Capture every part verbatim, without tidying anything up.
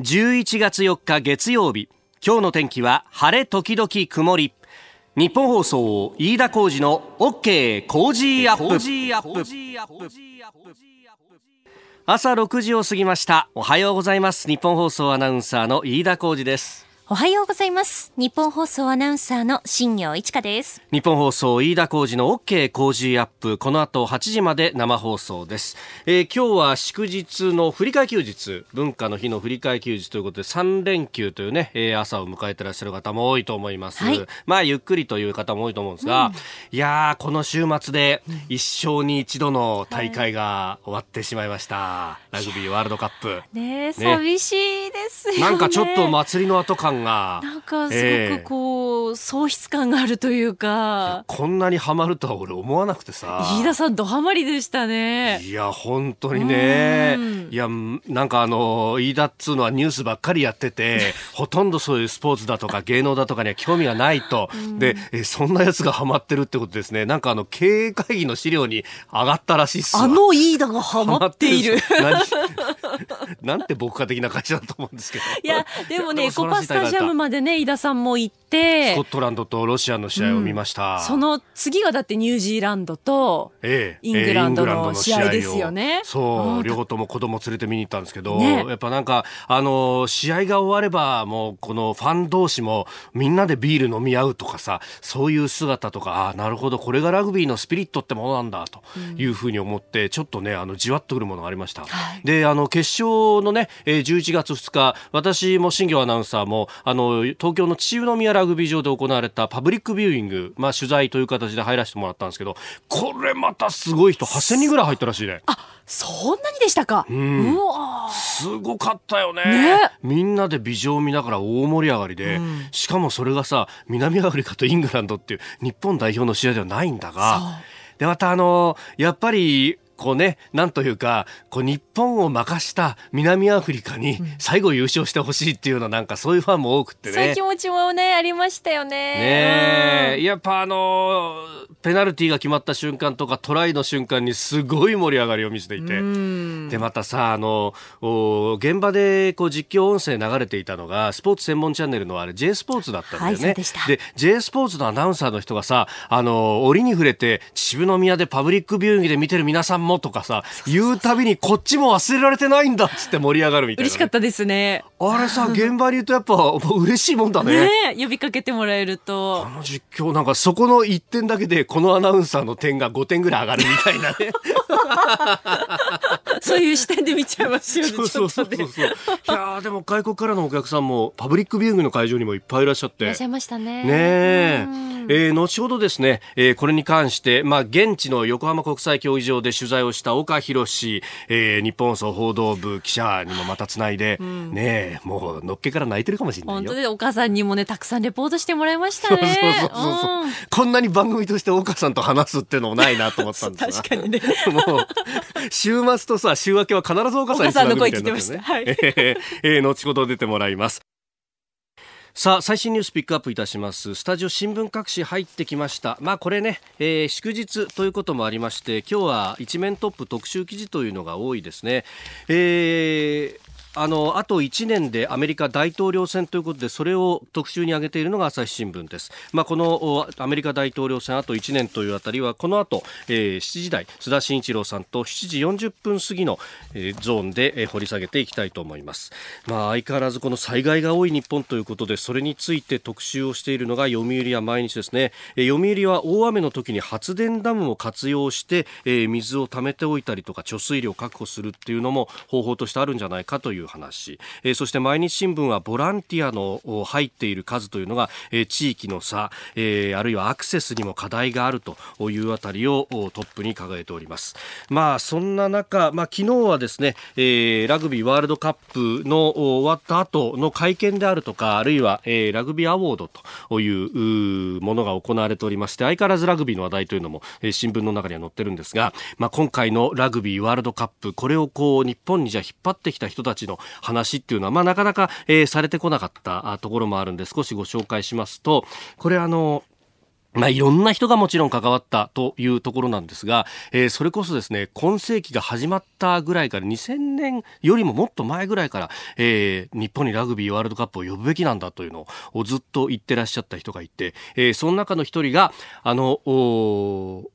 じゅういちがつよっか月曜日、今日の天気は晴れ時々曇り。日本放送飯田浩司の OK 工事アップ。朝ろくじを過ぎました。おはようございます。日本放送アナウンサーの飯田浩司です。おはようございます。日本放送アナウンサーの新業一華です。日本放送飯田浩司の OK 工事アップ、この後はちじまで生放送です。えー、今日は祝日の振り替え休日、文化の日の振り替え休日ということでさん連休というね、えー、朝を迎えてらっしゃる方も多いと思います、はい、まあゆっくりという方も多いと思うんですが、うん、いやーこの週末で一生に一度の大会が終わってしまいました、はい、ラグビーワールドカップね、ね、寂しいですよね。なんかちょっと祭りの後感なんかすごくこう、えー、喪失感があるというか、こんなにハマるとは俺思わなくてさ。飯田さんドハマりでしたね。いや本当にね、いやなんかあの飯田っつうのはニュースばっかりやっててほとんどそういうスポーツだとか芸能だとかには興味がないとで、えそんなやつがハマってるってことですね。なんかあの経営会議の資料に上がったらしいっすわ。あの飯田がハマっているなんて牧歌的な会社だと思うんですけど。いやでもね、エコパスタジアムまでね飯田さんも行って、スコットランドとロシアの試合を見ました、うん、その次はだってニュージーランドとイングランドの試合ですよね、ええええ、そう両方とも子供連れて見に行ったんですけど、ね、やっぱなんかあの試合が終わればもうこのファン同士もみんなでビール飲み合うとかさ、そういう姿とか、あなるほどこれがラグビーのスピリットってものなんだというふうに思って、うん、ちょっとねあのじわっとくるものがありました、はい、であの決勝のねじゅういちがつふつか、私も新業アナウンサーもあの東京の秩父宮ラグビー場で行われたパブリックビューイング、まあ、取材という形で入らせてもらったんですけど、これまたすごい人はっせんにんぐらい入ったらしいね。あ、そんなにでしたか。うん、うわすごかったよ ね, ねみんなで美女を見ながら大盛り上がりで、うん、しかもそれがさ南アフリカとイングランドっていう日本代表の試合ではないんだが、でまたあのやっぱりこうね、なんというかこう日本を任した南アフリカに最後優勝してほしいっていうのはなんかそういうファンも多くってね、そういう気持ちもねありましたよ ね, ね、うん、やっぱあのペナルティが決まった瞬間とかトライの瞬間にすごい盛り上がりを見せていて、うん、でまたさあの現場でこう実況音声流れていたのがスポーツ専門チャンネルのあれ J スポーツだったんだよね、はい、で J スポーツのアナウンサーの人がさあの折に触れて秩父宮でパブリックビューイングで見てる皆さんもとかさ言うたびにこっちも忘れられてないんだっつって盛り上がるみたいな、ね、嬉しかったですねあれさ現場に言うとやっぱ嬉しいもんだ ね, ね呼びかけてもらえると、あの実況なんかそこのいってんだけでこのアナウンサーの点がごてんぐらい上がるみたいなねそういう視点で見ちゃいますよね。でも外国からのお客さんもパブリックビューイングの会場にもいっぱいいらっしゃっていらっしゃいました ね, ねえ、えー、後ほどですね、えー、これに関して、まあ、現地の横浜国際競技場で取材をした岡博史、えー、日本放送報道部記者にもまたつないで、うん、ねえもうのっけから泣いてるかもしれないよ。本当で岡さんにもねたくさんレポートしてもらいましたね。そうそうそうそう、うん、こんなに番組として岡さんと話すっていうのもないなと思ったんですが確かにねもう週末とさ週明けは必ず岡さんにつなぐみたいな、ね、岡さんの声聞いてました、はいえーえー、後ほど出てもらいます。さあ最新ニュースピックアップいたします。スタジオ新聞各紙入ってきました。まあこれね、えー、祝日ということもありまして今日は一面トップ特集記事というのが多いですね。えーあの、あといちねんでアメリカ大統領選ということでそれを特集に挙げているのが朝日新聞です。まあ、このアメリカ大統領選あといちねんというあたりはこの後、えー、しちじ台須田慎一郎さんとしちじよんじゅっぷん過ぎの、えー、ゾーンで、えー、掘り下げていきたいと思います。まあ、相変わらずこの災害が多い日本ということでそれについて特集をしているのが読売や毎日ですね、えー、読売は大雨の時に発電ダムを活用して、えー、水を溜めておいたりとか貯水量を確保するっていうのも方法としてあるんじゃないかという話、えー、そして毎日新聞はボランティアの入っている数というのが、えー、地域の差、えー、あるいはアクセスにも課題があるというあたりをトップに掲げております。まあそんな中、まあ、昨日はですね、えー、ラグビーワールドカップの終わった後の会見であるとかあるいは、えー、ラグビーアワードというものが行われておりまして相変わらずラグビーの話題というのも、えー、新聞の中には載ってるんですが、まあ、今回のラグビーワールドカップこれをこう日本にじゃ引っ張ってきた人たちの話っていうのは、まあ、なかなか、えー、されてこなかったところもあるんで少しご紹介しますと、これあのまあ、いろんな人がもちろん関わったというところなんですが、えー、それこそですね、今世紀が始まったぐらいからにせんねんよりももっと前ぐらいから、えー、日本にラグビーワールドカップを呼ぶべきなんだというのをずっと言ってらっしゃった人がいて、えー、その中の一人があのお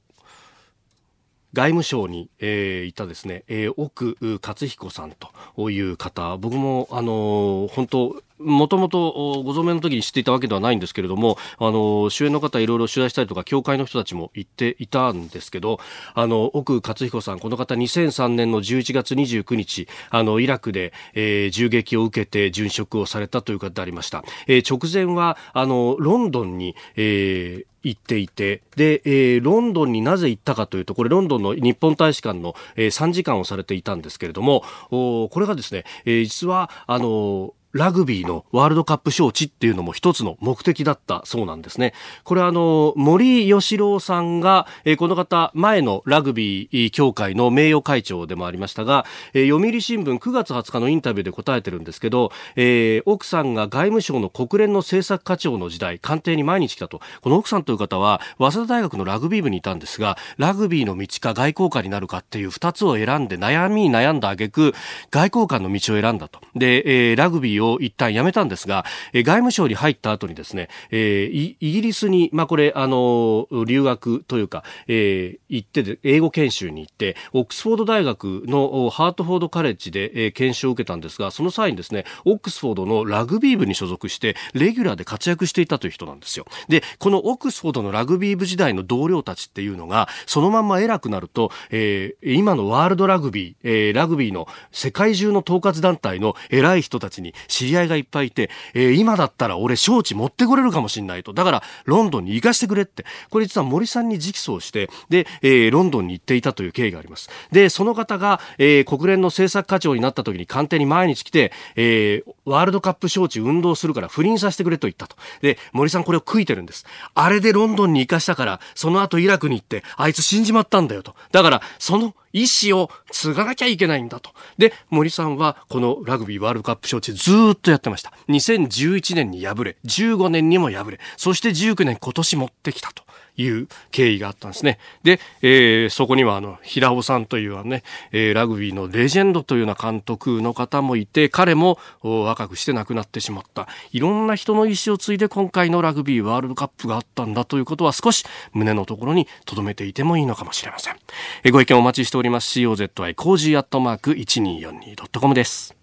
外務省に、えー、いたですね、えー、奥勝彦さんという方、僕もあのー、本当もともとご存命の時に知っていたわけではないんですけれども、あの主演の方いろいろ取材したりとか協会の人たちも言っていたんですけど、あの奥勝彦さん、この方にせんさんねんのじゅういちがつにじゅうくにちあのイラクで、えー、銃撃を受けて殉職をされたという方でありました。えー、直前はあのロンドンに、えー、行っていて、で、えー、ロンドンになぜ行ったかというと、これロンドンの日本大使館の、えー、参事官をされていたんですけれども、おこれがですね、えー、実はあのラグビーのワールドカップ招致っていうのも一つの目的だったそうなんですね。これはあの森喜朗さんが、えこの方前のラグビー協会の名誉会長でもありましたが、え読売新聞くがつはつかのインタビューで答えてるんですけど、えー、奥さんが外務省の国連の政策課長の時代官邸に毎日来たと。この奥さんという方は早稲田大学のラグビー部にいたんですが、ラグビーの道か外交官になるかっていう二つを選んで悩みに悩んだ挙句外交官の道を選んだと。で、えー、ラグビーを一旦やめたんですが、外務省に入った後にですね、えー、イ, イギリスに、まあ、これあの留学というか、えー、行ってで英語研修に行ってオックスフォード大学のハートフォードカレッジで、えー、研修を受けたんですが、その際にですねオックスフォードのラグビー部に所属してレギュラーで活躍していたという人なんですよ。で、このオックスフォードのラグビー部時代の同僚たちっていうのがそのまんま偉くなると、えー、今のワールドラグビー、えー、ラグビーの世界中の統括団体の偉い人たちに知り合いがいっぱいいて、えー、今だったら俺招致持ってこれるかもしれないと、だからロンドンに行かしてくれって、これ実は森さんに直訴してで、えー、ロンドンに行っていたという経緯があります。で、その方が、えー、国連の政策課長になった時に官邸に毎日来て、えー、ワールドカップ招致運動するから不倫させてくれと言ったと。で、森さんこれを悔いてるんです。あれでロンドンに行かしたからその後イラクに行ってあいつ死んじまったんだよと、だからその意思を継がなきゃいけないんだと。で、森さんはこのラグビーワールドカップ招致ずーっとやってました。にせんじゅういちねんに敗れ、じゅうごねんにも敗れ、そしてじゅうきゅうねん今年持ってきたという経緯があったんですね。で、えー、そこにはあの平尾さんというね、えー、ラグビーのレジェンドというような監督の方もいて、彼も若くして亡くなってしまった。いろんな人の意思を継いで今回のラグビーワールドカップがあったんだということは少し胸のところに留めていてもいいのかもしれません。えー、ご意見お待ちしております。 コージー コージーアットマーク いちにーよんにードットコム です。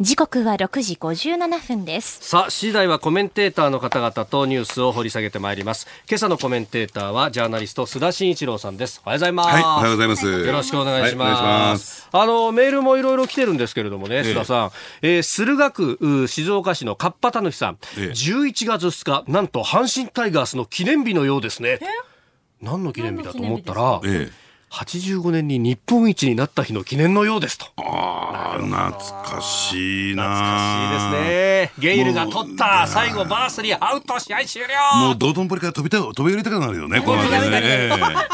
時刻はろくじごじゅうななふんです。さあ、次第はコメンテーターの方々とニュースを掘り下げてまいります。今朝のコメンテーターはジャーナリスト須田慎一郎さんです。おはようございます。はい、おはようございます。よろしくお願いします。あのメールもいろいろ来てるんですけれどもね、ええ、須田さん、えー、駿河区静岡市のカッパタヌキさん、ええ、じゅういちがつふつかなんと阪神タイガースの記念日のようですね。何の記念日だと思ったら、ええ、はちじゅうごねんに日本一になった日の記念のようですと。ああ、懐かしいな。懐かしいですね。ゲイルが取った最後バースリーアウト試合終了。もう道頓堀から飛びた飛び降りたくなるよね、この辺ね。えー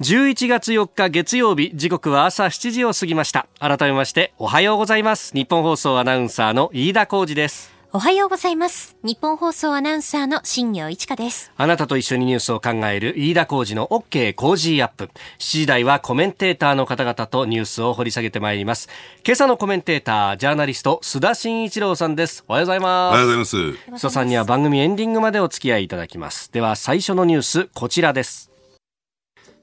じゅういちがつよっか月曜日、時刻は朝しちじを過ぎました。改めましておはようございます。日本放送アナウンサーの飯田浩司です。おはようございます。日本放送アナウンサーの新業一華です。あなたと一緒にニュースを考える飯田浩司の OK コージーアップ。しちじ台はコメンテーターの方々とニュースを掘り下げてまいります。今朝のコメンテーター、ジャーナリスト須田慎一郎さんです。おはようございます。おはようございます。須田さんには番組エンディングまでお付き合いいただきます。では最初のニュース、こちらです。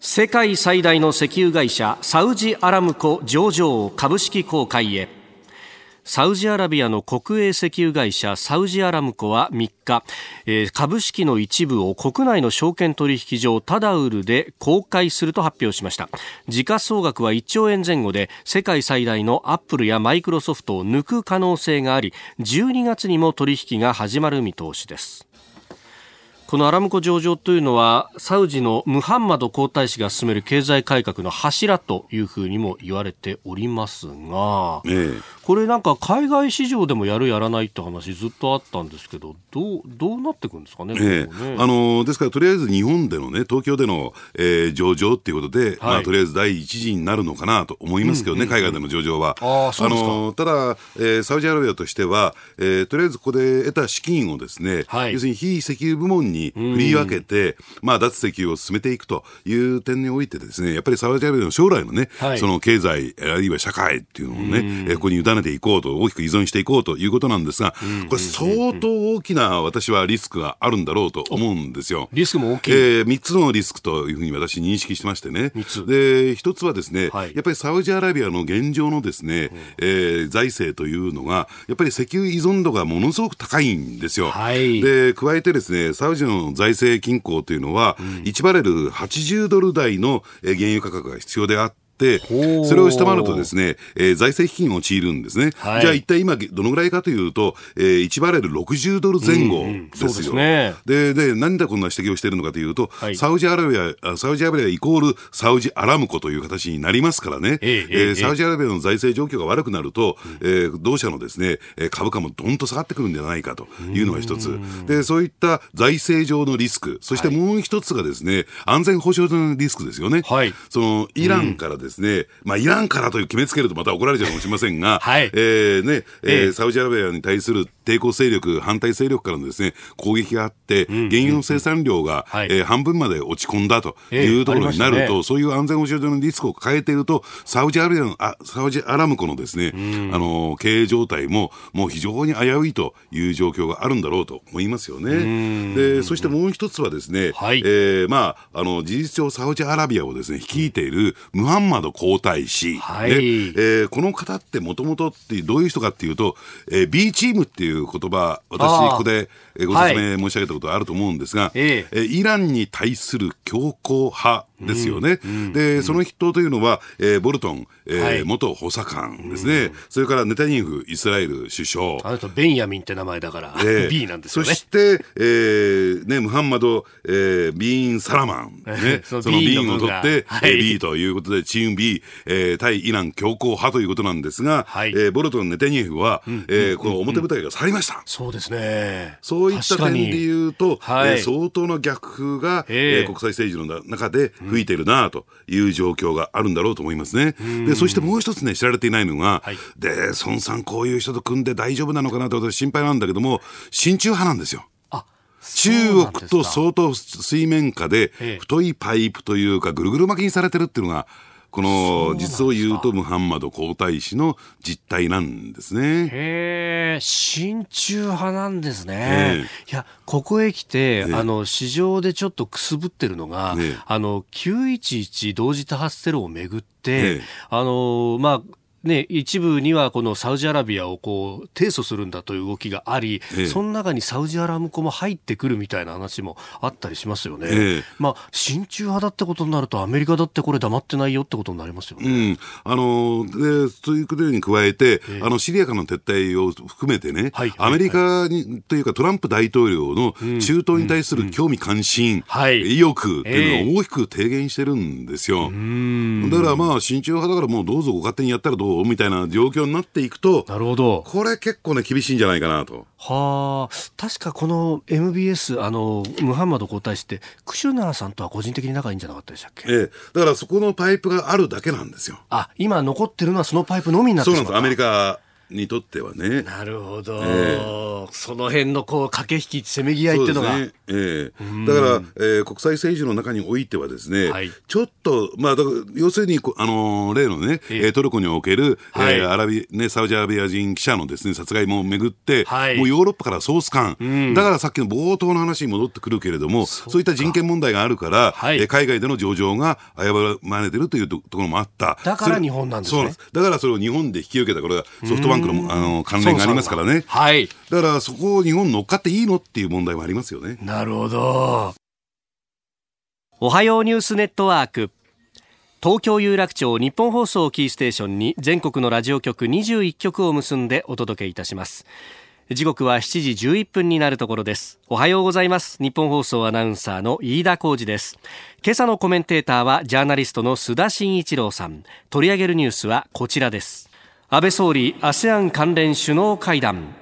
世界最大の石油会社サウジアラムコ上場株式公開へ。サウジアラビアの国営石油会社サウジアラムコはみっか、えー、株式の一部を国内の証券取引所タダウルで公開すると発表しました。時価総額はいっちょうえん前後で、世界最大のアップルやマイクロソフトを抜く可能性があり、じゅうにがつにも取引が始まる見通しです。このアラムコ上場というのはサウジのムハンマド皇太子が進める経済改革の柱というふうにも言われておりますが、ええ、これなんか海外市場でもやるやらないって話ずっとあったんですけど、どう、どうなってくるんですかね、ええ、ここね、あのですからとりあえず日本でのね、東京での、えー、上場ということで、はい、まあ、とりあえず第一次になるのかなと思いますけどね、うんうんうん、海外での上場は。あ、そうですか。あのただ、えー、サウジアラビアとしては、えー、とりあえずここで得た資金をですね、はい、要するに非石油部門にに振り分けて、まあ、脱石油を進めていくという点においてですね、やっぱりサウジアラビアの将来のね、はい、その経済あるいは社会っていうのをね、ここに委ねていこうと、大きく依存していこうということなんですが、これ相当大きな、私はリスクがあるんだろうと思うんですよ。リスクも大きい、えー、みっつのリスクというふうに私認識してましてね、みっつでひとつはですね、はい、やっぱりサウジアラビアの現状のですね、えー、財政というのがやっぱり石油依存度がものすごく高いんですよ、はい、で加えてですね、サウジの財政均衡というのは、うん、いちバレルはちじゅうドル台の原油価格が必要であって、それを下回るとですね、えー、財政危機に陥るんですね、はい、じゃあ一体今どのぐらいかというと、えー、いちバレルろくじゅうドル前後ですよ、うんうん、そうですね、で、で何でこんな指摘をしているのかというと、はい、サウジアラビア、サウジアラビアイコールサウジアラムコという形になりますからね、えーえーえー、サウジアラビアの財政状況が悪くなると、うん、えー、同社のですね、株価もどんと下がってくるんじゃないかというのが一つで、そういった財政上のリスク、そしてもう一つがですね、安全保障上のリスクですよね、はい、そのイランからですね、うんですね、まあ、イランからという決めつけるとまた怒られちゃうかもしれませんが、はい、えーねえー、サウジアラビアに対する抵抗勢力、反対勢力からのですね、攻撃があって、うん、原油の生産量が、うん、えー、半分まで落ち込んだというところになると、えーね、そういう安全保障上のリスクを抱えていると、サウジアラビアの、あ、サウジアラムコのですね、うん、あの経営状態ももう非常に危ういという状況があるんだろうと思いますよね。で、そしてもう一つはですね、はい、えー、まあ、あの事実上サウジアラビアをですね、率いているムハンマドムハンマド皇太子、はい、で、えー、この方ってもともとってどういう人かっていうと、えー、B チームっていう言葉、私ここでご説明申し上げたことあると思うんですが、はい、えー、イランに対する強硬派ですよね、うんうん、でその筆頭というのは、えー、ボルトン、えーはい、元補佐官ですね、うん、それからネタニヤフイスラエル首相、あなたベンヤミンって名前だから、えー、B なんですよね。そして、えーね、ムハンマド、えー、ビン・サルマン、ね、その B を取って、はい、B ということでチーム B、えー、対イラン強硬派ということなんですが、はい、えー、ボルトンネタニヤフは、うん、えー、この表舞台が去りました、うんうん、そうですね。そういった点でいうと、はい、えー、相当の逆風が、えーえー、国際政治の中で吹いてるなという状況があるんだろうと思いますね。で、そしてもう一つね、知られていないのが、はい、で、孫さんこういう人と組んで大丈夫なのかなと私心配なんだけども、親中派なんですよ。中国と相当水面下で太いパイプというかぐるぐる巻きにされてるっていうのが、この実を言うとムハンマド皇太子の実態なんですね。へー、親中派なんですね。いや、ここへ来て、あの市場でちょっとくすぶってるのが、あのきゅういちいち同時多発テロをめぐって、あのまあね、一部にはこのサウジアラビアをこう提訴するんだという動きがあり、ええ、その中にサウジアラムコも入ってくるみたいな話もあったりしますよね、ええ、まあ、親中派だってことになるとアメリカだってこれ黙ってないよってことになりますよね、うん、あのでそういうことに加えて、ええ、あのシリアからの撤退を含めてね、はいはいはい、アメリカにというかトランプ大統領の中東に対する興味関心、うんうんうん、はい、意欲というのを大きく低減してるんですよ、ええ、だからまあ親中派だからもうどうぞご勝手にやったらどうみたいな状況になっていくと、なるほど、これ結構ね厳しいんじゃないかなと。はあ、確かこの エムビーエス あのムハンマド皇太子ってクシュナーさんとは個人的に仲いいんじゃなかったでしたっけ、ええ、だからそこのパイプがあるだけなんですよ。あ、今残ってるのはそのパイプのみになってしまった。そうなんです、アメリカにとってはね。なるほど、えー、その辺のこう駆け引き、せめぎ合いっていうのが、ね、えー、だから、えー、国際政治の中においてはですね、はい、ちょっと、まあ、だから要するに、あのー、例のね、えー、トルコにおける、はい、えーアラビね、サウジアラビア人記者のですね、殺害も巡って、はい、もうヨーロッパからソース感、うん、だからさっきの冒頭の話に戻ってくるけれども、そう、そういった人権問題があるから、はい、えー、海外での上場が危ぶまれているというところもあった。だから日本なんですね。そうなんです。だからそれを日本で引き受けた、これがソフトバンクあの関連がありますからね、はい、だからそこを日本乗っかっていいのっていう問題もありますよね。なるほど。おはようニュースネットワーク、東京有楽町日本放送キーステーションに全国のラジオ局にじゅういっきょくを結んでお届けいたします。時刻はしちじじゅういっぷんになるところです。おはようございます。日本放送アナウンサーの飯田浩司です。今朝のコメンテーターはジャーナリストの須田慎一郎さん。取り上げるニュースはこちらです。安倍総理 アセアン 関連首脳会談。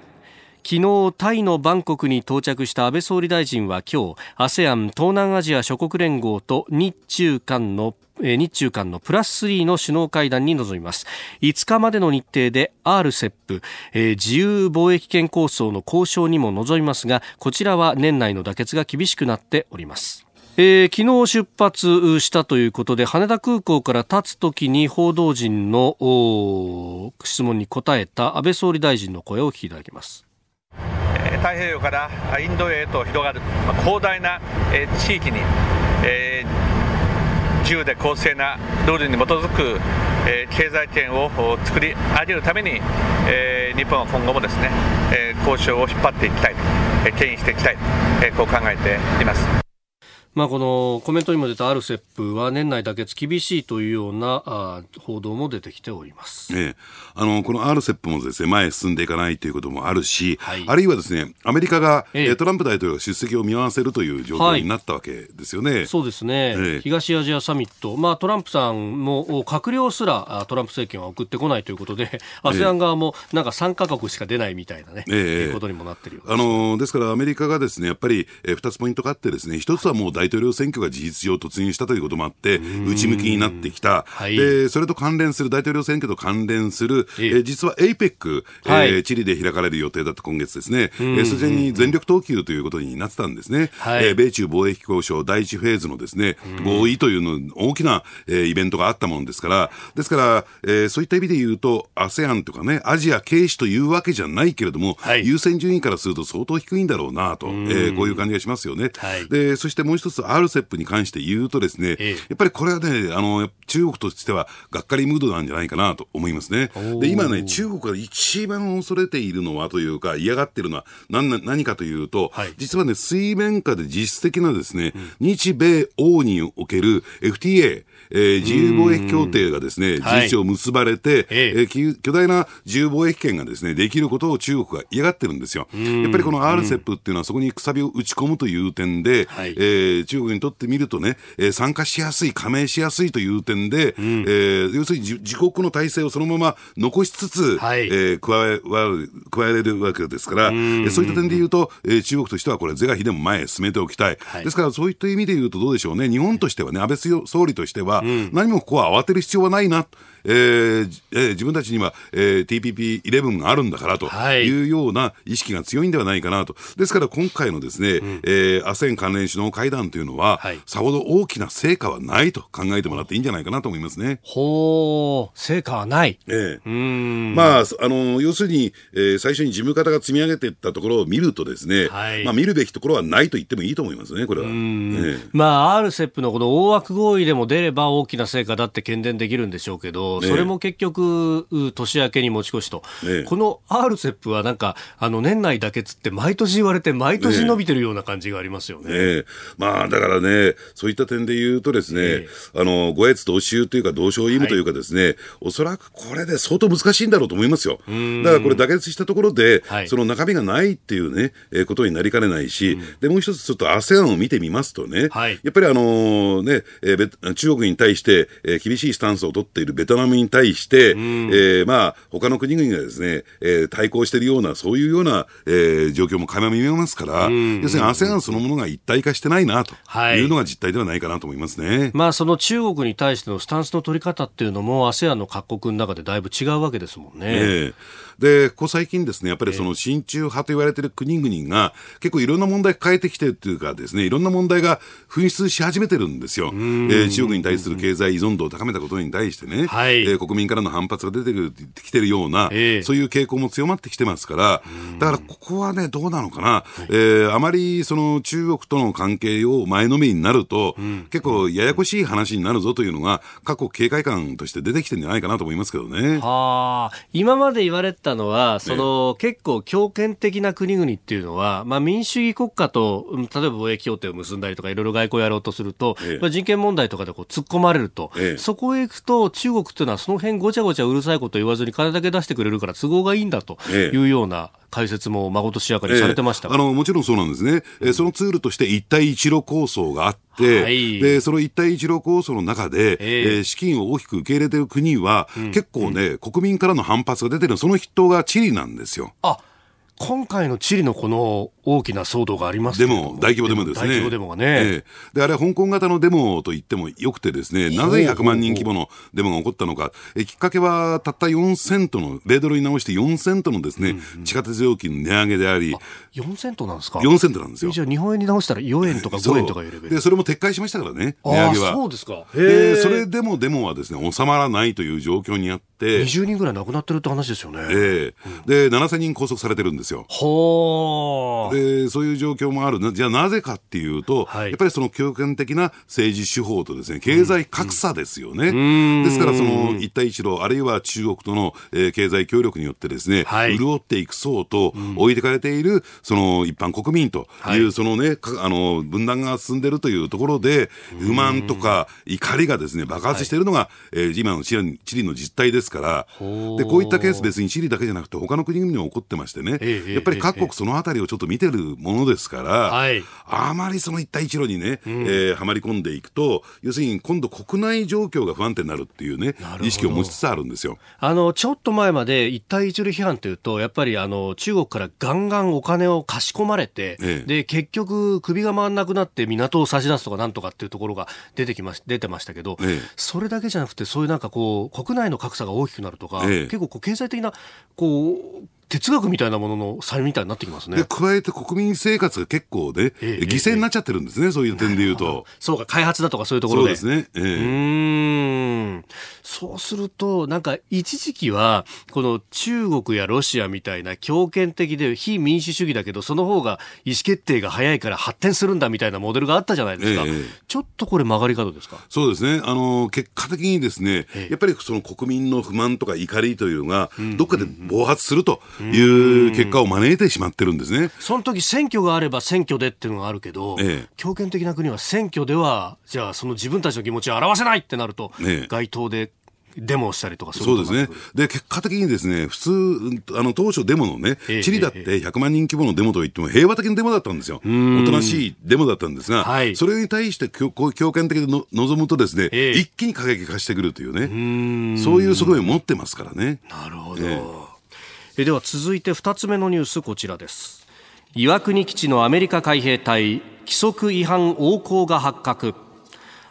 昨日タイのバンコクに到着した安倍総理大臣は今日 アセアン 東南アジア諸国連合と日中間の日中間のプラススリーの首脳会談に臨みます。いつかまでの日程で アールセップ、えー、自由貿易圏構想の交渉にも臨みますが、こちらは年内の妥結が厳しくなっております。えー、昨日出発したということで、羽田空港から立つときに報道陣の質問に答えた安倍総理大臣の声をお聞きいただきます。太平洋からインドへと広がる広大な地域に、えー、自由で公正なルールに基づく経済圏を作り上げるために、えー、日本は今後もですね、交渉を引っ張っていきたい、牽引していきたい、こう考えています。まあ、このコメントにも出た アールセップ は年内妥結厳しいというような報道も出てきております。ええ、あのこの アールセップ もですね、前へ進んでいかないということもあるし、はい、あるいはですね、アメリカが、ええ、トランプ大統領が出席を見合わせるという状況になったわけですよね。はい、そうですね。ええ、東アジアサミット、まあ、トランプさんも閣僚すらトランプ政権は送ってこないということで、 アセアン 側もなんかさんかこくしか出ないみたいなね、ええええ、いうことにもなってるようです。あのですからアメリカがですね、やっぱりふたつポイントがあってですね、ひとつはもう大大統領選挙が事実上突入したということもあって内向きになってきた。はい、でそれと関連する大統領選挙と関連する、えー、実は エーペック、はい、えー、チリで開かれる予定だった今月ですね、えー、そちらに全力投球ということになってたんですね。はい、えー、米中貿易交渉第一フェーズのですね、合意というの大きな、えー、イベントがあったものですから、ですから、えー、そういった意味で言うと アセアン とかね、アジア軽視というわけじゃないけれども、はい、優先順位からすると相当低いんだろうなと、えー、こういう感じがしますよね。はい、でそしてもう一つアールセップ に関して言うとですね、ええ、やっぱりこれはね、あの中国としてはがっかりムードなんじゃないかなと思いますね。で今ね、中国が一番恐れているのはというか嫌がっているのは 何, 何かというと、はい、実はね、水面下で実質的なですね、うん、日米欧における エフティーエー、えー、自由貿易協定がですね、事実上結ばれて、はい、ええ、巨大な自由貿易圏がですねできることを中国が嫌がってるんですよ。やっぱりこの アールセップ っていうのはそこにくさびを打ち込むという点で、はい、えー、中国にとってみるとね、えー、参加しやすい、加盟しやすいという点で、うん、えー、要するに自国の体制をそのまま残しつつ、はい、えー、加え、加えれるわけですから、うんうんうん、そういった点でいうと、えー、中国としてはこれ是が非でも前へ進めておきたい。はい、ですからそういった意味でいうとどうでしょうね、日本としてはね、安倍総理としては、うん、何もここは慌てる必要はないな、えーえー、自分たちには、えー、ティーピーピーじゅういち があるんだからというような意識が強いんではないかなと。ですから今回のですね、うん、えー、アセアン 関連首脳会談というのは、はい、さほど大きな成果はないと考えてもらっていいんじゃないかなと思いますね。ほう、成果はない、えーうーん、まあ、あの要するに、えー、最初に事務方が積み上げていったところを見るとですね、はい、まあ、見るべきところはないと言ってもいいと思いますね、これは。うーん、えーまあ、アールセップ のこの大枠合意でも出れば大きな成果だって喧伝できるんでしょうけど、それも結局、ええ、年明けに持ち越しと、ええ、この アールセップ はなんかあの年内妥結って毎年言われて毎年伸びてるような感じがありますよね。ええ、まあ、だからね、そういった点で言うとですね、ええ、あのご越同州というか同床異夢というかですね、はい、おそらくこれで相当難しいんだろうと思いますよ。だからこれ妥結したところで、はい、その中身がないっていうね、えー、ことになりかねないし、うん、でもう一つちょっと アセアン を見てみますとね、はい、やっぱりあのね、えー、中国に対して、えー、厳しいスタンスを取っているベトナムに対して、えーまあ、他の国々がですね、えー、対抗しているようなそういうような、えー、状況も垣間見えますから、要するに アセアン そのものが一体化してないなというのが実態ではないかなと思いますね。はい、まあ、その中国に対してのスタンスの取り方っていうのも アセアン の各国の中でだいぶ違うわけですもんね。えー、でここ最近ですね、やっぱりその親中派と言われている国々が結構いろんな問題を抱えてきてるというかですね、いろんな問題が噴出し始めてるんですよ。えー、中国に対する経済依存度を高めたことに対してね、はい、えー、国民からの反発が出てきてるような、えー、そういう傾向も強まってきてますから、だからここはね、どうなのかな、はい、えー、あまりその中国との関係を前のめりになると、うん、結構ややこしい話になるぞというのが過去警戒感として出てきてるんじゃないかなと思いますけどね。はあ、今まで言われたのはその、ね、結構強権的な国々っていうのは、まあ、民主主義国家と例えば貿易協定を結んだりとかいろいろ外交をやろうとすると、ええ、まあ、人権問題とかでこう突っ込まれると、ええ、そこへ行くと中国っていうのはその辺ごちゃごちゃうるさいこと言わずに金だけ出してくれるから都合がいいんだというような、ええ、解説もまことしやかにされてましたか、えー、あのもちろんそうなんですね、えー、そのツールとして一帯一路構想があって、はい、でその一帯一路構想の中で、えーえー、資金を大きく受け入れている国は、うん、結構ね、うん、国民からの反発が出ている。その筆頭がチリなんですよ。あ、今回のチリのこの大きな騒動がありますけども、でも大規模デモですね。大規模デモがね、ええ、であれは香港型のデモと言ってもよくてですね、なぜひゃくまんにん規模のデモが起こったのか、えきっかけはたったよんセントの米ドルに直してよんセントのですね、うんうん、地下鉄料金値上げであり、あ、よんセントなんですか。よんセントなんですよ。じゃあ日本円に直したらよえんとかごえんとかいうレベルで、それも撤回しましたからね、値上げは。あ、そうですか。でそれでもデモはですね収まらないという状況にあって、にじゅうにんぐらい亡くなってるって話ですよね、えーうん、でななせんにん拘束されてるんです。ほー。でそういう状況もある。じゃあなぜかっていうと、はい、やっぱりその強権的な政治手法とですね経済格差ですよね、うん、ですからその一帯一路あるいは中国との、えー、経済協力によってですね、はい、潤っていく層と、うん、置いてかれているその一般国民という、はい、そのねあの分断が進んでいるというところで不満とか怒りがですね爆発しているのが、はい、えー、今のチリ、チリの実態ですから。でこういったケース別にチリだけじゃなくて他の国々にも起こってましてね、えーやっぱり各国そのあたりをちょっと見てるものですから、はい、あまりその一帯一路にね、うんえー、はまり込んでいくと要するに今度国内状況が不安定になるっていうね意識を持ちつつあるんですよ。あのちょっと前まで一帯一路批判というとやっぱりあの中国からガンガンお金を貸し込まれて、ええ、で結局首が回らなくなって港を差し出すとかなんとかっていうところが出てきまし、出てましたけど、ええ、それだけじゃなくてそういうなんかこう国内の格差が大きくなるとか、ええ、結構こう経済的なこう哲学みたいなものの債みたいになってきますね。で加えて国民生活が結構で、ねええ、犠牲になっちゃってるんですね、ええ、そういう点で言うと。そうか、開発だとかそういうところで。そうですね、ええ、うーんそうするとなんか一時期はこの中国やロシアみたいな強権的で非民主主義だけどその方が意思決定が早いから発展するんだみたいなモデルがあったじゃないですか、ええ、ちょっとこれ曲がり角ですか。そうですね、あの結果的にですね、ええ、やっぱりその国民の不満とか怒りというのがどっかで暴発すると、うんうんうんいう結果を招いてしまってるんですね。その時選挙があれば選挙でっていうのがあるけど、ええ、強権的な国は選挙ではじゃあその自分たちの気持ちを表せないってなると、ええ、街頭でデモをしたりとかそうですね。で結果的にですね普通あの当初デモのね、えー、チリだってひゃくまんにん規模のデモといっても平和的なデモだったんですよ。おとなしいデモだったんですが、はい、それに対して強権的での望むとですね、えー、一気に過激化してくるというねうーんそういう側面を持ってますからね。なるほど、えーでは続いてふたつめのニュースこちらです。岩国基地のアメリカ海兵隊規則違反横行が発覚。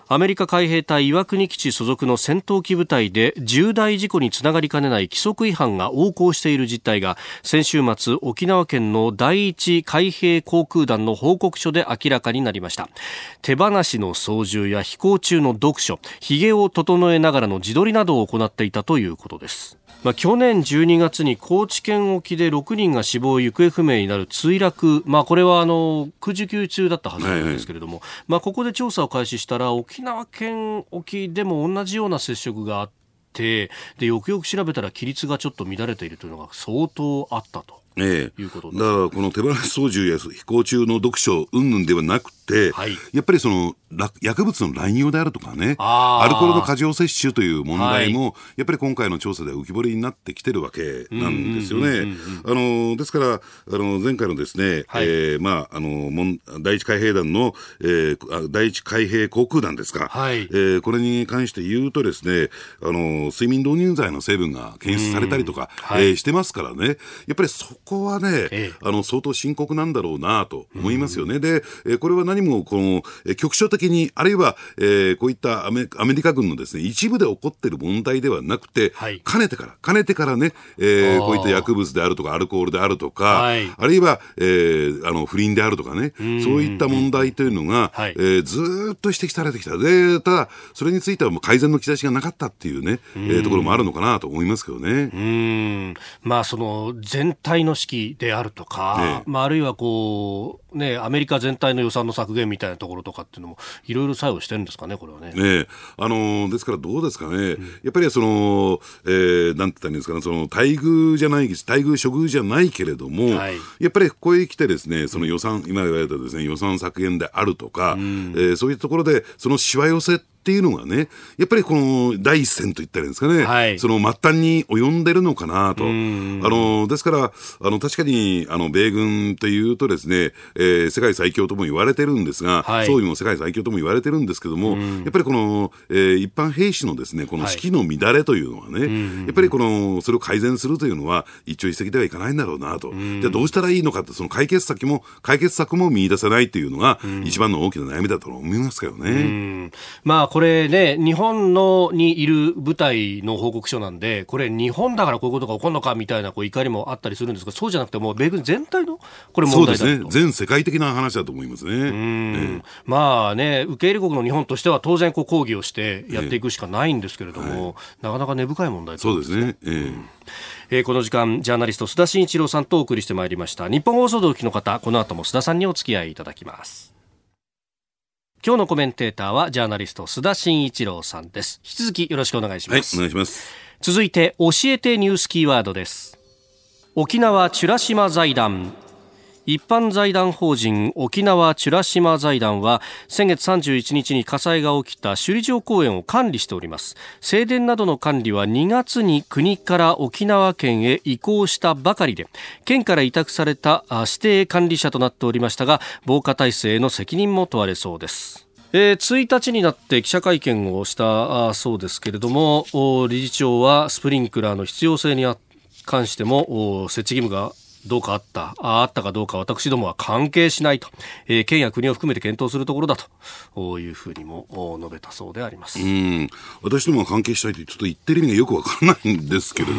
アメリカ海兵隊岩国基地所属の戦闘機部隊で重大事故につながりかねない規則違反が横行している実態が先週末沖縄県の第一海兵航空団の報告書で明らかになりました。手放しの操縦や飛行中の読書、ひげを整えながらの自撮りなどを行っていたということです。まあ、去年じゅうにがつに高知県沖でろくにんが死亡行方不明になる墜落、まあ、これはあの空自給中だったはずなんですけれども、はいはいまあ、ここで調査を開始したら沖縄県沖でも同じような接触があってでよくよく調べたら規律がちょっと乱れているというのが相当あったと。ええ、いうことだからこの手放し操縦や飛行中の読書云々ではなくて、はい、やっぱりその薬物の乱用であるとかねアルコールの過剰摂取という問題も、はい、やっぱり今回の調査で浮き彫りになってきてるわけなんですよね。ですからあの前回のですね、はいえーまあ、あの第一海兵団の、えー、第一海兵航空団ですか、はいえー、これに関して言うとですねあの睡眠導入剤の成分が検出されたりとか、はいえー、してますからねやっぱりそこここはね、ええ、あの相当深刻なんだろうなと思いますよね、うん、でこれは何もこの局所的にあるいは、えー、こういったア メ, アメリカ軍のですね一部で起こっている問題ではなくて、はい、かねてからかねてからね、えー、こういった薬物であるとかアルコールであるとか、はい、あるいは、えー、あの不倫であるとかね、うん、そういった問題というのが、はいえー、ずっと指摘されてきた。でただそれについてはもう改善の兆しがなかったっていうね、うんえー、ところもあるのかなと思いますけどね。うんまあその全体のであるとか、ええまあ、あるいはこう、ね、アメリカ全体の予算の削減みたいなところとかっていうのもいろいろ作用してるんですかねこれはね。ねあのですからどうですかね、うん、やっぱりその、えー、なんて言ったらいいんですかねその待遇じゃない待遇処遇じゃないけれども、はい、やっぱりここへ来てですねその予算、うん、今言われたですね予算削減であるとか、うんえー、そういったところでそのしわ寄せっていうのがね、やっぱりこの第一線といったらいいんですかね、はい、その末端に及んでるのかなと。あのですからあの確かにあの米軍というとですね、えー、世界最強とも言われてるんですが、はい、装備も世界最強とも言われてるんですけども、やっぱりこの、えー、一般兵士のですねこの士気の乱れというのはね、はい、やっぱりこのそれを改善するというのは一朝一夕ではいかないんだろうなと。じゃあどうしたらいいのかって、その解決先も解決策も見出せないというのが一番の大きな悩みだと思いますけどね。うん、まあこれね、日本のにいる部隊の報告書なんで、これ日本だからこういうことが起こるのかみたいなこう怒りもあったりするんですが、そうじゃなくてもう米軍全体のこれ問題だと。そうですね、全世界的な話だと思いますね。うん、ええ、まあね、受け入れ国の日本としては当然こう抗議をしてやっていくしかないんですけれども、ええ、はい、なかなか根深い問題ということですね。そうですね、ええ、うん、えー、この時間ジャーナリスト須田慎一郎さんとお送りしてまいりました。日本放送でお聞きの方、この後も須田さんにお付き合いいただきます。今日のコメンテーターはジャーナリスト須田慎一郎さんです。引き続きよろしくお願いします。はい、お願いします。続いて教えてニュースキーワードです。沖縄美ら島財団、一般財団法人沖縄美ら島財団は先月さんじゅういちにちに火災が起きた首里城公園を管理しております。正殿などの管理はにがつに国から沖縄県へ移行したばかりで、県から委託された指定管理者となっておりましたが、防火体制の責任も問われそうです。えー、ついたちになって記者会見をしたそうですけれども、理事長はスプリンクラーの必要性に関しても設置義務がどうかあった、あったかどうか私どもは関係しないと、えー、県や国を含めて検討するところだというふうにも述べたそうであります。うん、私どもは関係したいとちょっと言ってる意味がよくわからないんですけれど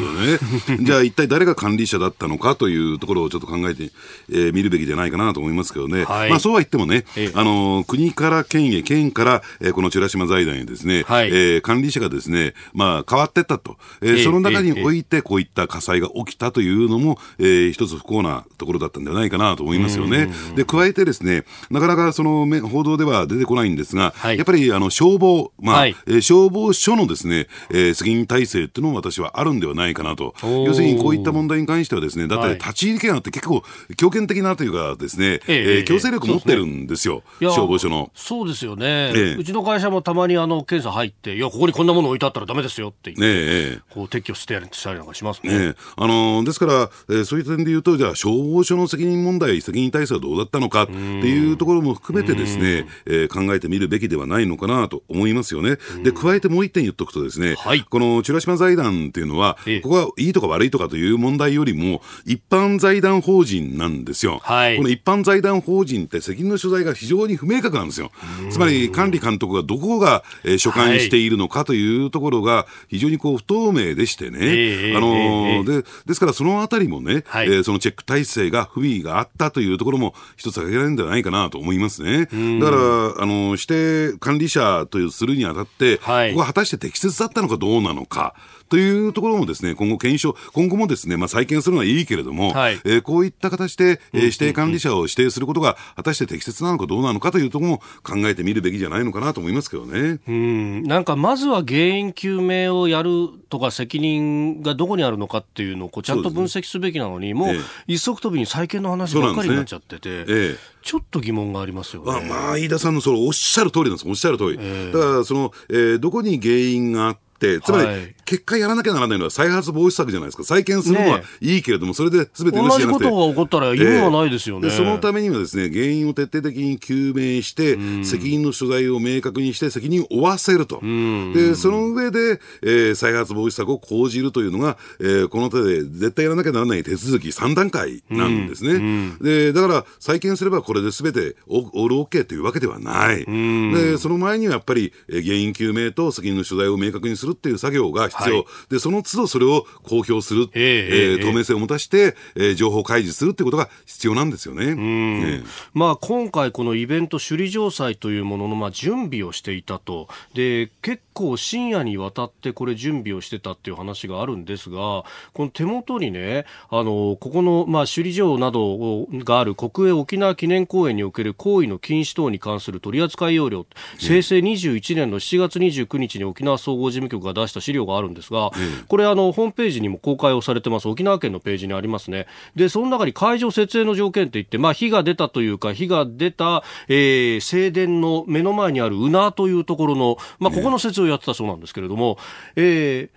ねじゃあ一体誰が管理者だったのかというところをちょっと考えてみ、えー、るべきじゃないかなと思いますけどね。はい、まあ、そうは言ってもね、えーあのー、国から県へ、県から、えー、この美ら島財団へですね、はい、えー、管理者がですね、まあ、変わっていったと、えーえー、その中においてこういった火災が起きたというのも、えー、一つ不幸なところだったんではないかなと思いますよね。で、加えてですね、なかなかその報道では出てこないんですが、はい、やっぱりあの消防、まあ、はい、えー、消防署のですね、えー、責任体制っていうのも私はあるんではないかなと。要するにこういった問題に関してはですね、だって立ち入り権って結構強権的なというかですね、えーえー、強制力持ってるんですよ、えー、消防署の。そうですよね、えー、うちの会社もたまにあの検査入って、いやここにこんなもの置いてあったらダメですよって言って、えー、こう撤去してやりなんかしますね。えー、あのー、ですから、えー、そういう点で言うと、じゃあ消防署の責任問題、責任体制はどうだったのかっていうところも含めてですね、えー、考えてみるべきではないのかなと思いますよね。で、加えてもう一点言っとくとですね、はい、この美ら島財団っていうのは、ええ、ここはいいとか悪いとかという問題よりも一般財団法人なんですよ。はい、この一般財団法人って責任の所在が非常に不明確なんですよ。つまり管理監督がどこが、えー、所管しているのかというところが非常にこう不透明でしてね、えーあのーえー、で, ですからそのあたりもね、はい、えー、そのチェック体制が不備があったというところも一つ挙げられるんじゃないかなと思いますね。だからあの指定管理者とするにあたって、はい、ここは果たして適切だったのかどうなのかというところもですね、今後検証、今後もですね、まあ、再建するのはいいけれども、はい、えー、こういった形で、えー、指定管理者を指定することが果たして適切なのかどうなのかというところも考えてみるべきじゃないのかなと思いますけどね。うん、なんかまずは原因究明をやるとか責任がどこにあるのかっていうのをこうちゃんと分析すべきなのに、もう一足飛びに再建の話ばっかりになっちゃってて、ね、えー、ちょっと疑問がありますよね。あ、まあ、飯田さんのそのおっしゃる通りなんです。おっしゃる通り、えー、だからその、えー、どこに原因があって、つまり結果やらなきゃならないのは再発防止策じゃないですか。再建するのはいいけれども、それで全て無視じゃなくて、同じことが起こったら意味はないですよね。えー、そのためにはですね、原因を徹底的に究明して、責任の所在を明確にして責任を負わせると。で、その上で、えー、再発防止策を講じるというのが、えー、この手で絶対やらなきゃならない手続きさんだんかいなんですね。で、だから再建すればこれで全てオール OK というわけではない。で、その前にはやっぱり原因究明と責任の所在を明確にするっていう作業が必要、はい、でその都度それを公表する、えーえー、透明性を持たして、えー、情報開示するということが必要なんですよね。うん、えーまあ、今回このイベント首里城祭というものの、まあ、準備をしていたと。で、結構深夜にわたってこれ準備をしてたっていう話があるんですが、この手元にね、あのここの、まあ、首里城などがある国営沖縄記念公園における行為の禁止等に関する取扱要領、うん、せいせいにじゅういちねんのしちがつにじゅうくにちに沖縄総合事務局局が出した資料があるんですが、うん、これあのホームページにも公開をされてます。沖縄県のページにありますね。でその中に会場設営の条件といって、まあ、火が出たというか火が出た、えー、正殿の目の前にあるウナーというところの、まあ、ここの設営をやってたそうなんですけれども、えー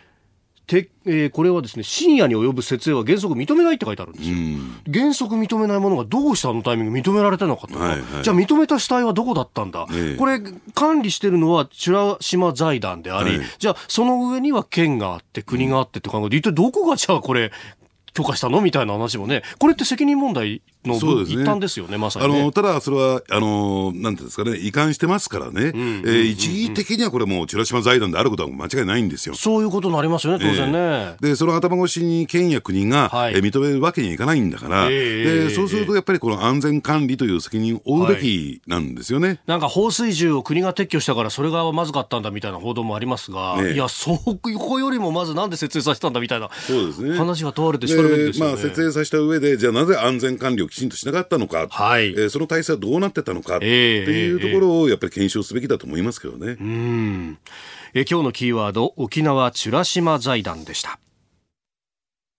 てえー、これはですね、深夜に及ぶ設営は原則認めないって書いてあるんですよ。うん、原則認めないものがどうしてあのタイミング認められてなかったのか、はいはい、じゃあ認めた主体はどこだったんだ、えー、これ管理してるのは美ら島財団であり、はい、じゃあその上には県があって国があってって考えて、うん、一体どこがじゃあこれ許可したのみたいな話もね、これって責任問題の一端ですよね、まさにね。あのただそれはあのなんていうんですかね、移管してますからね、一義的にはこれもう美ら島財団であることは間違いないんですよ。そういうことになりますよね、当然ね、えー、でその頭越しに県や国が、はい、え認めるわけにはいかないんだから、えー、でそうするとやっぱりこの安全管理という責任を負うべきなんですよね、はい、なんか放水銃を国が撤去したからそれがまずかったんだみたいな報道もありますが、ね、いやそこよりもまずなんで設営させたんだみたいな、そうです、ね、話が問われてしまう。えーまあ、設営させた上でじゃあなぜ安全管理をきちんとしなかったのか、はい、えー、その体制はどうなってたのかっていうところをやっぱり検証すべきだと思いますけどね、えーえー、うん。え今日のキーワード、沖縄美ら島財団でした。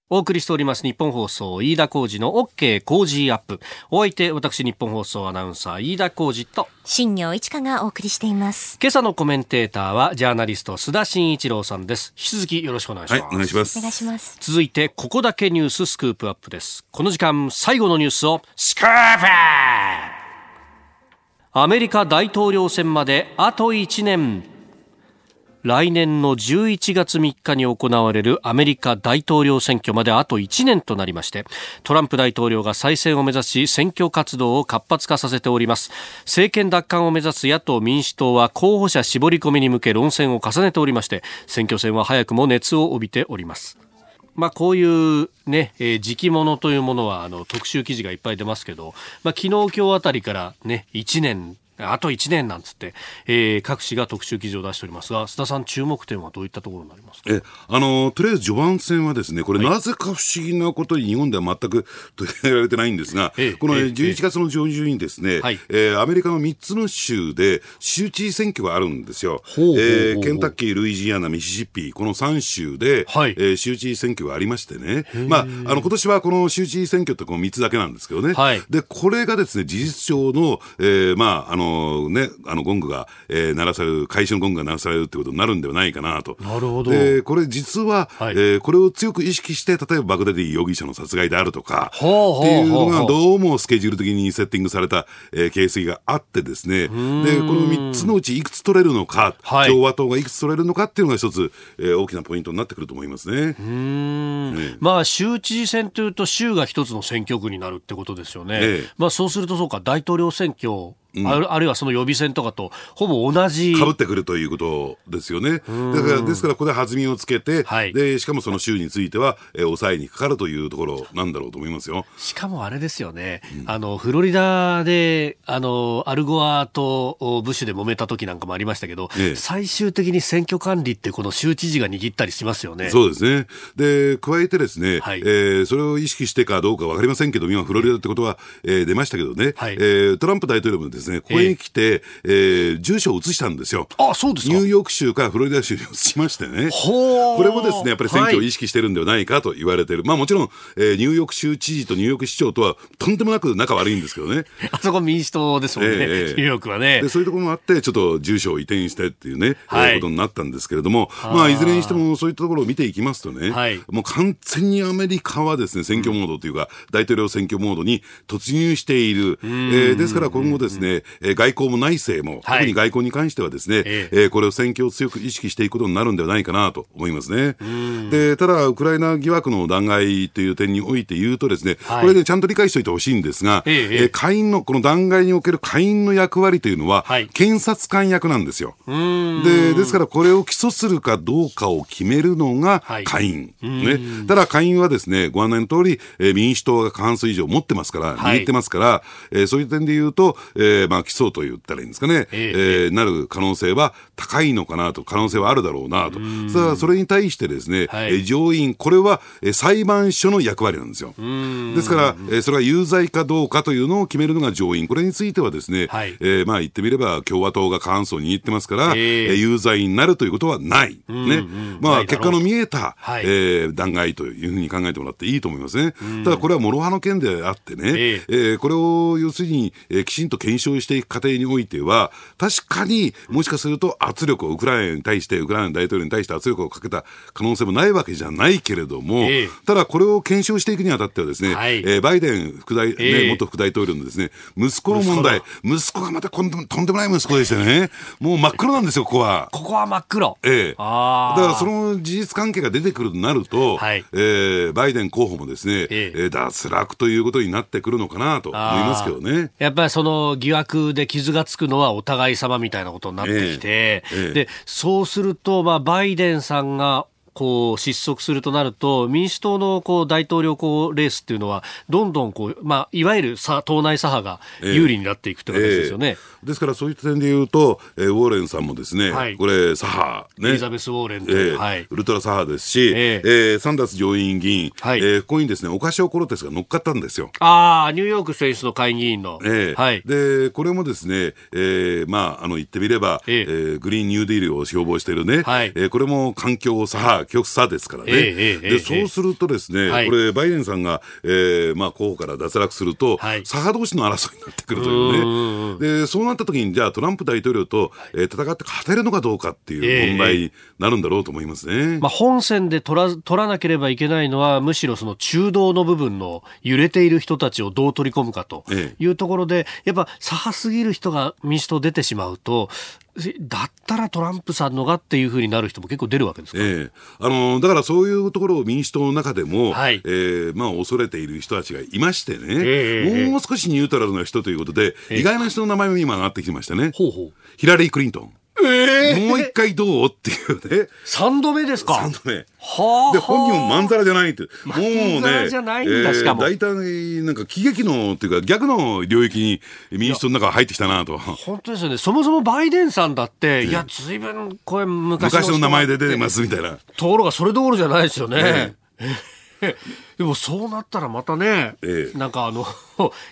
お送りしております日本放送、飯田浩司の OK 工事アップ。お相手私日本放送アナウンサー飯田浩司と新庄一華がお送りしています。今朝のコメンテーターはジャーナリスト須田慎一郎さんです。引き続きよろしくお願いします。はい、お願いします。お願いします。続いてここだけニューススクープアップです。この時間最後のニュースをスクープアップ。アメリカ大統領選まであといちねん。来年のじゅういちがつみっかに行われるアメリカ大統領選挙まであといちねんとなりまして、トランプ大統領が再選を目指し選挙活動を活発化させております。政権奪還を目指す野党民主党は候補者絞り込みに向け論戦を重ねておりまして、選挙戦は早くも熱を帯びております。まあ、こういうね、えー、時期物というものはあの特集記事がいっぱい出ますけど、まあ、昨日今日あたりからねいちねんあといちねんなんつって、えー、各紙が特集記事を出しておりますが、須田さん注目点はどういったところになりますか。えあのとりあえず序盤戦はですね、これ、はい、なぜか不思議なことに日本では全く取り上げられてないんですが、ええ、このじゅういちがつの上旬にですね、ええはいえー、アメリカのみっつの州で州知事選挙があるんですよ。ほうほうほう、えー、ケンタッキー、ルイジアナ、ミシシッピ、このさん州で、はいえー、州知事選挙がありましてね、まあ、あの今年はこの州知事選挙ってこのみっつだけなんですけどね、はい、でこれがですね事実上の、えー、まああのね、あのゴングが、えー、鳴らされる、会社のゴングが鳴らされるということになるんではないかなと。なるほど。でこれ実は、はいえー、これを強く意識して、例えばバグダディ容疑者の殺害であるとかっていうのがどうもスケジュール的にセッティングされた、えー、形跡があってですね、でこのみっつのうちいくつ取れるのか、はい、共和党がいくつ取れるのかっていうのが一つ、えー、大きなポイントになってくると思いますね。うーん、ね、まあ州知事選というと州が一つの選挙区になるってことですよね、ええまあ、そうするとそうか、大統領選挙うん、ある、あるいはその予備選とかとほぼ同じ被ってくるということですよね。だからですからここで弾みをつけて、はい、でしかもその州については、えー、抑えにかかるというところなんだろうと思いますよ。しかもあれですよね、うん、あのフロリダであのアルゴアとブッシュで揉めた時なんかもありましたけど、ええ、最終的に選挙管理ってこの州知事が握ったりしますよね。そうですね。で加えてですね、はいえー、それを意識してかどうか分かりませんけど、今フロリダってことは、えー、出ましたけどね、はいえー、トランプ大統領もですねここに来て、えーえー、住所を移したんですよ。あ、そうですか。ニューヨーク州からフロリダ州に移しましてね、これもですねやっぱり選挙を意識してるんではないかと言われてる、はいまあ、もちろん、えー、ニューヨーク州知事とニューヨーク市長とはとんでもなく仲悪いんですけどねあそこ民主党ですもんね、えー、ニューヨークはね。でそういうところもあってちょっと住所を移転してっていうね、はいえー、ことになったんですけれども、まあ、いずれにしてもそういったところを見ていきますとね、はい、もう完全にアメリカはですね選挙モードというか、うん、大統領選挙モードに突入している、えー、ですから今後ですねえー、外交も内政も、はい、特に外交に関してはですね、えーえー、これを選挙を強く意識していくことになるんではないかなと思いますね。でただウクライナ疑惑の弾劾という点において言うとですね、はい、これで、ね、ちゃんと理解しておいてほしいんですが、えーえー、下院のこの弾劾における下院の役割というのは、はい、検察官役なんですよ。で、ですからこれを起訴するかどうかを決めるのが下院、はいね、ただ下院はですねご案内の通り、えー、民主党が過半数以上持ってますから握ってますから、はいえー、そういう点で言うと、えーえー、まあ起訴と言ったらいいんですかね、えーえー、なる可能性は高いのかなと、可能性はあるだろうなと。さあそれに対してですね、はい、上院、これは裁判所の役割なんですよ。ですからそれが有罪かどうかというのを決めるのが上院。これについてはですね、はい、えー、まあ言ってみれば共和党が過半数を握ってますから、えー、有罪になるということはない、ね、まあ、結果の見えた、はい、えー、弾劾というふうに考えてもらっていいと思いますね。ただこれは諸刃の剣であってね、えーえー、これを要するに、えー、きちんと検証していく過程においては、確かにもしかすると圧力をウクライナに対して、ウクライナの大統領に対して圧力をかけた可能性もないわけじゃないけれども、えー、ただこれを検証していくにあたってはですね、はい、えー、バイデン副大、ね、えー、元副大統領のですね、息子の問題、息子、息子がまたとんでもない息子でしたね。もう真っ黒なんですよ、ここは。ここは真っ黒。えー、あだからその事実関係が出てくるとなると、はい、えー、バイデン候補もですね、えー、脱落ということになってくるのかなと思いますけどね。やっぱりその疑惑で傷がつくのはお互い様みたいなことになってきて、えーえー、でそうすると、まあ、バイデンさんがこう失速するとなると、民主党のこう大統領候補レースっていうのはどんどんこう、まあ、いわゆる党内左派が有利になっていくという形ですよね、えーえー、ですからそういった点でいうと、えー、ウォーレンさんもですね、はい、これ左派、ね、エリザベス・ウォーレンという、えーはい、ウルトラ左派ですし、えーえー、サンダース上院議員、はい、えー、ここにですねオカシオ・コロテスが乗っかったんですよ。あ、ニューヨーク選出の下院議員の、えーはい、でこれもですね、えーまあ、あの言ってみれば、えーえー、グリーンニューディールを標榜しているね、はい、えー、これも環境左派極左ですからね、えーえー、で、えー、そうするとですね、はい、これバイデンさんが、えーまあ、候補から脱落すると、はい、左派同士の争いになってくるというね。でそうなった時にじゃあトランプ大統領と、えー、戦って勝てるのかどうかっていう問題になるんだろうと思いますね、えーまあ、本線で取ら、取らなければいけないのはむしろその中道の部分の揺れている人たちをどう取り込むかというところで、えー、やっぱ左派すぎる人が民主党出てしまうと、だったらトランプさんのがっていう風になる人も結構出るわけですか、えー、あのだからそういうところを民主党の中でも、はい、えーまあ、恐れている人たちがいましてね、えー、もう少しニュートラルな人ということで、えー、意外な人の名前も今上がってきましたね、えー、ほうほう、ヒラリー・クリントン、えー、もう一回どうっていうね。さんどめですか。さんどめ。はあ、で本人もまんざらじゃないって、まんざらじゃないんだ、しかも大体、えー、なんか喜劇のっていうか逆の領域に民主党の中入ってきたなと。本当ですよね。そもそもバイデンさんだって、えー、いや随分これ昔の、昔の名前で出てますみたいな。ところがそれどころじゃないですよね。えーでもそうなったらまたね、ええ、なんかあの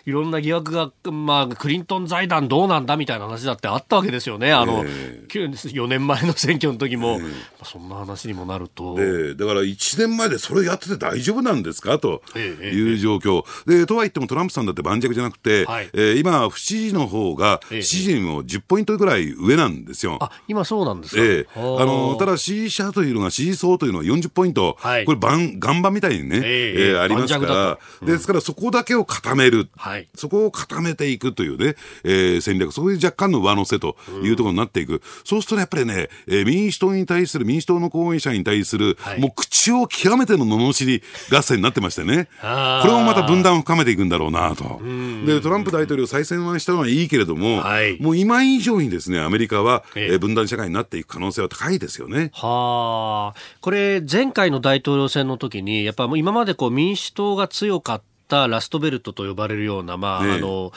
いろんな疑惑が、まあ、クリントン財団どうなんだみたいな話だってあったわけですよね、あの、ええ、よねんまえの選挙の時も、ええ、まあ、そんな話にもなると、ええ、だからいちねんまえでそれやってて大丈夫なんですかという状況、ええええ、でとはいってもトランプさんだって盤石じゃなくて、はい、えー、今不支持の方が支持もじゅっポイントぐらい上なんですよ、ええ、あ、今そうなんですか、ええ、あのただ支持者というのが支持層というのはよんじゅっポイント、はい、これ岩盤みたいにね、えーえー、ありますから、うん、ですからそこだけを固める、はい、そこを固めていくというね、えー、戦略、そこで若干の上乗せというところになっていく、うん、そうするとねやっぱりね、えー、民主党に対する民主党の候補者に対する、はい、もう口を極めての罵り合戦になってましてねこれもまた分断を深めていくんだろうなと。でトランプ大統領再選はしたのはいいけれども、はい、もう今以上にですねアメリカは、えー、分断社会になっていく可能性は高いですよね。はあ、これ前回の大統領選の時にやっぱ今までこう民主党が強かったラストベルトと呼ばれるような、まあ、ええ、あの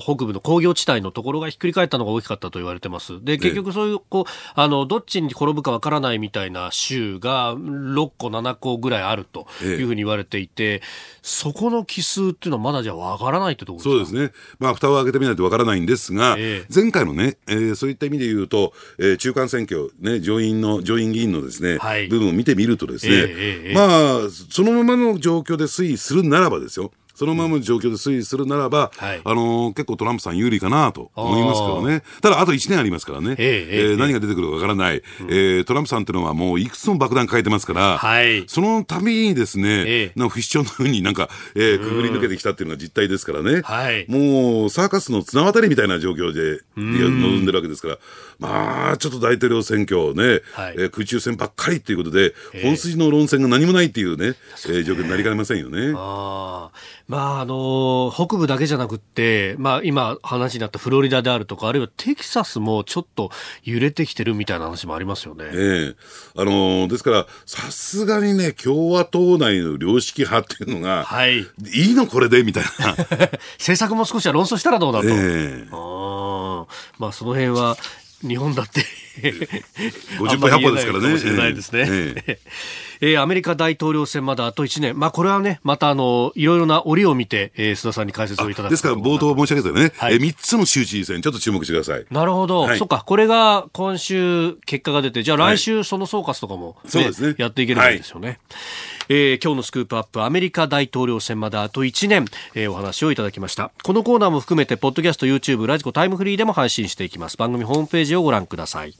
北部の工業地帯のところがひっくり返ったのが大きかったと言われてます。で結局そういう、こうあのどっちに転ぶかわからないみたいな州がろっこななこぐらいあるというふうに言われていて、ええ、そこの奇数っていうのはまだじゃわからないってところですか。そうですね、まあ、蓋を開けてみないとわからないんですが、ええ、前回のね、えー、そういった意味で言うと、えー、中間選挙、ね、上院の上院議員のですね、はい、部分を見てみるとですね、ええええ、まあそのままの状況で推移するならばですよ、そのままの状況で推移するならば、うん、はい、あの結構トランプさん有利かなと思いますからね。ただあといちねんありますからね、えーえーえー、何が出てくるかわからない、うん、えー、トランプさんっていうのはもういくつも爆弾抱えてますから、はい、そのたびにですね、えー、なんかフィッシュのようになんか、えー、くぐり抜けてきたっていうのが実態ですからね、はい、もうサーカスの綱渡りみたいな状況で臨んでるわけですから、まあちょっと大統領選挙ね、はい、えー、空中戦ばっかりということで、えー、本筋の論戦が何もないっていうね、えー、状況になりかねませんよね。あ、まああの北部だけじゃなくって、まあ、今話になったフロリダであるとかあるいはテキサスもちょっと揺れてきてるみたいな話もありますよね、えー、あのですからさすがにね共和党内の良識派っていうのが、はい、いいのこれでみたいな政策も少しは論争したらどうだと、えーあまあ、その辺は日本だってごじゅっぽんひゃっぽんですからね。そうないですね。えーえー、アメリカ大統領選まだあといちねん。まあこれはねまたあのいろいろな折を見て、えー、須田さんに解説をいただく。ですから冒頭申し上げたよね。はい、えー、みっつの州知事選ちょっと注目してください。なるほど。はい、そっかこれが今週結果が出てじゃあ来週その総括とかも、ねはいね、やっていけるんですよね。はいえー、今日のスクープアップアメリカ大統領選まだあといちねん、えー、お話をいただきました。このコーナーも含めてポッドキャスト YouTube ラジコタイムフリーでも配信していきます。番組ホームページをご覧ください。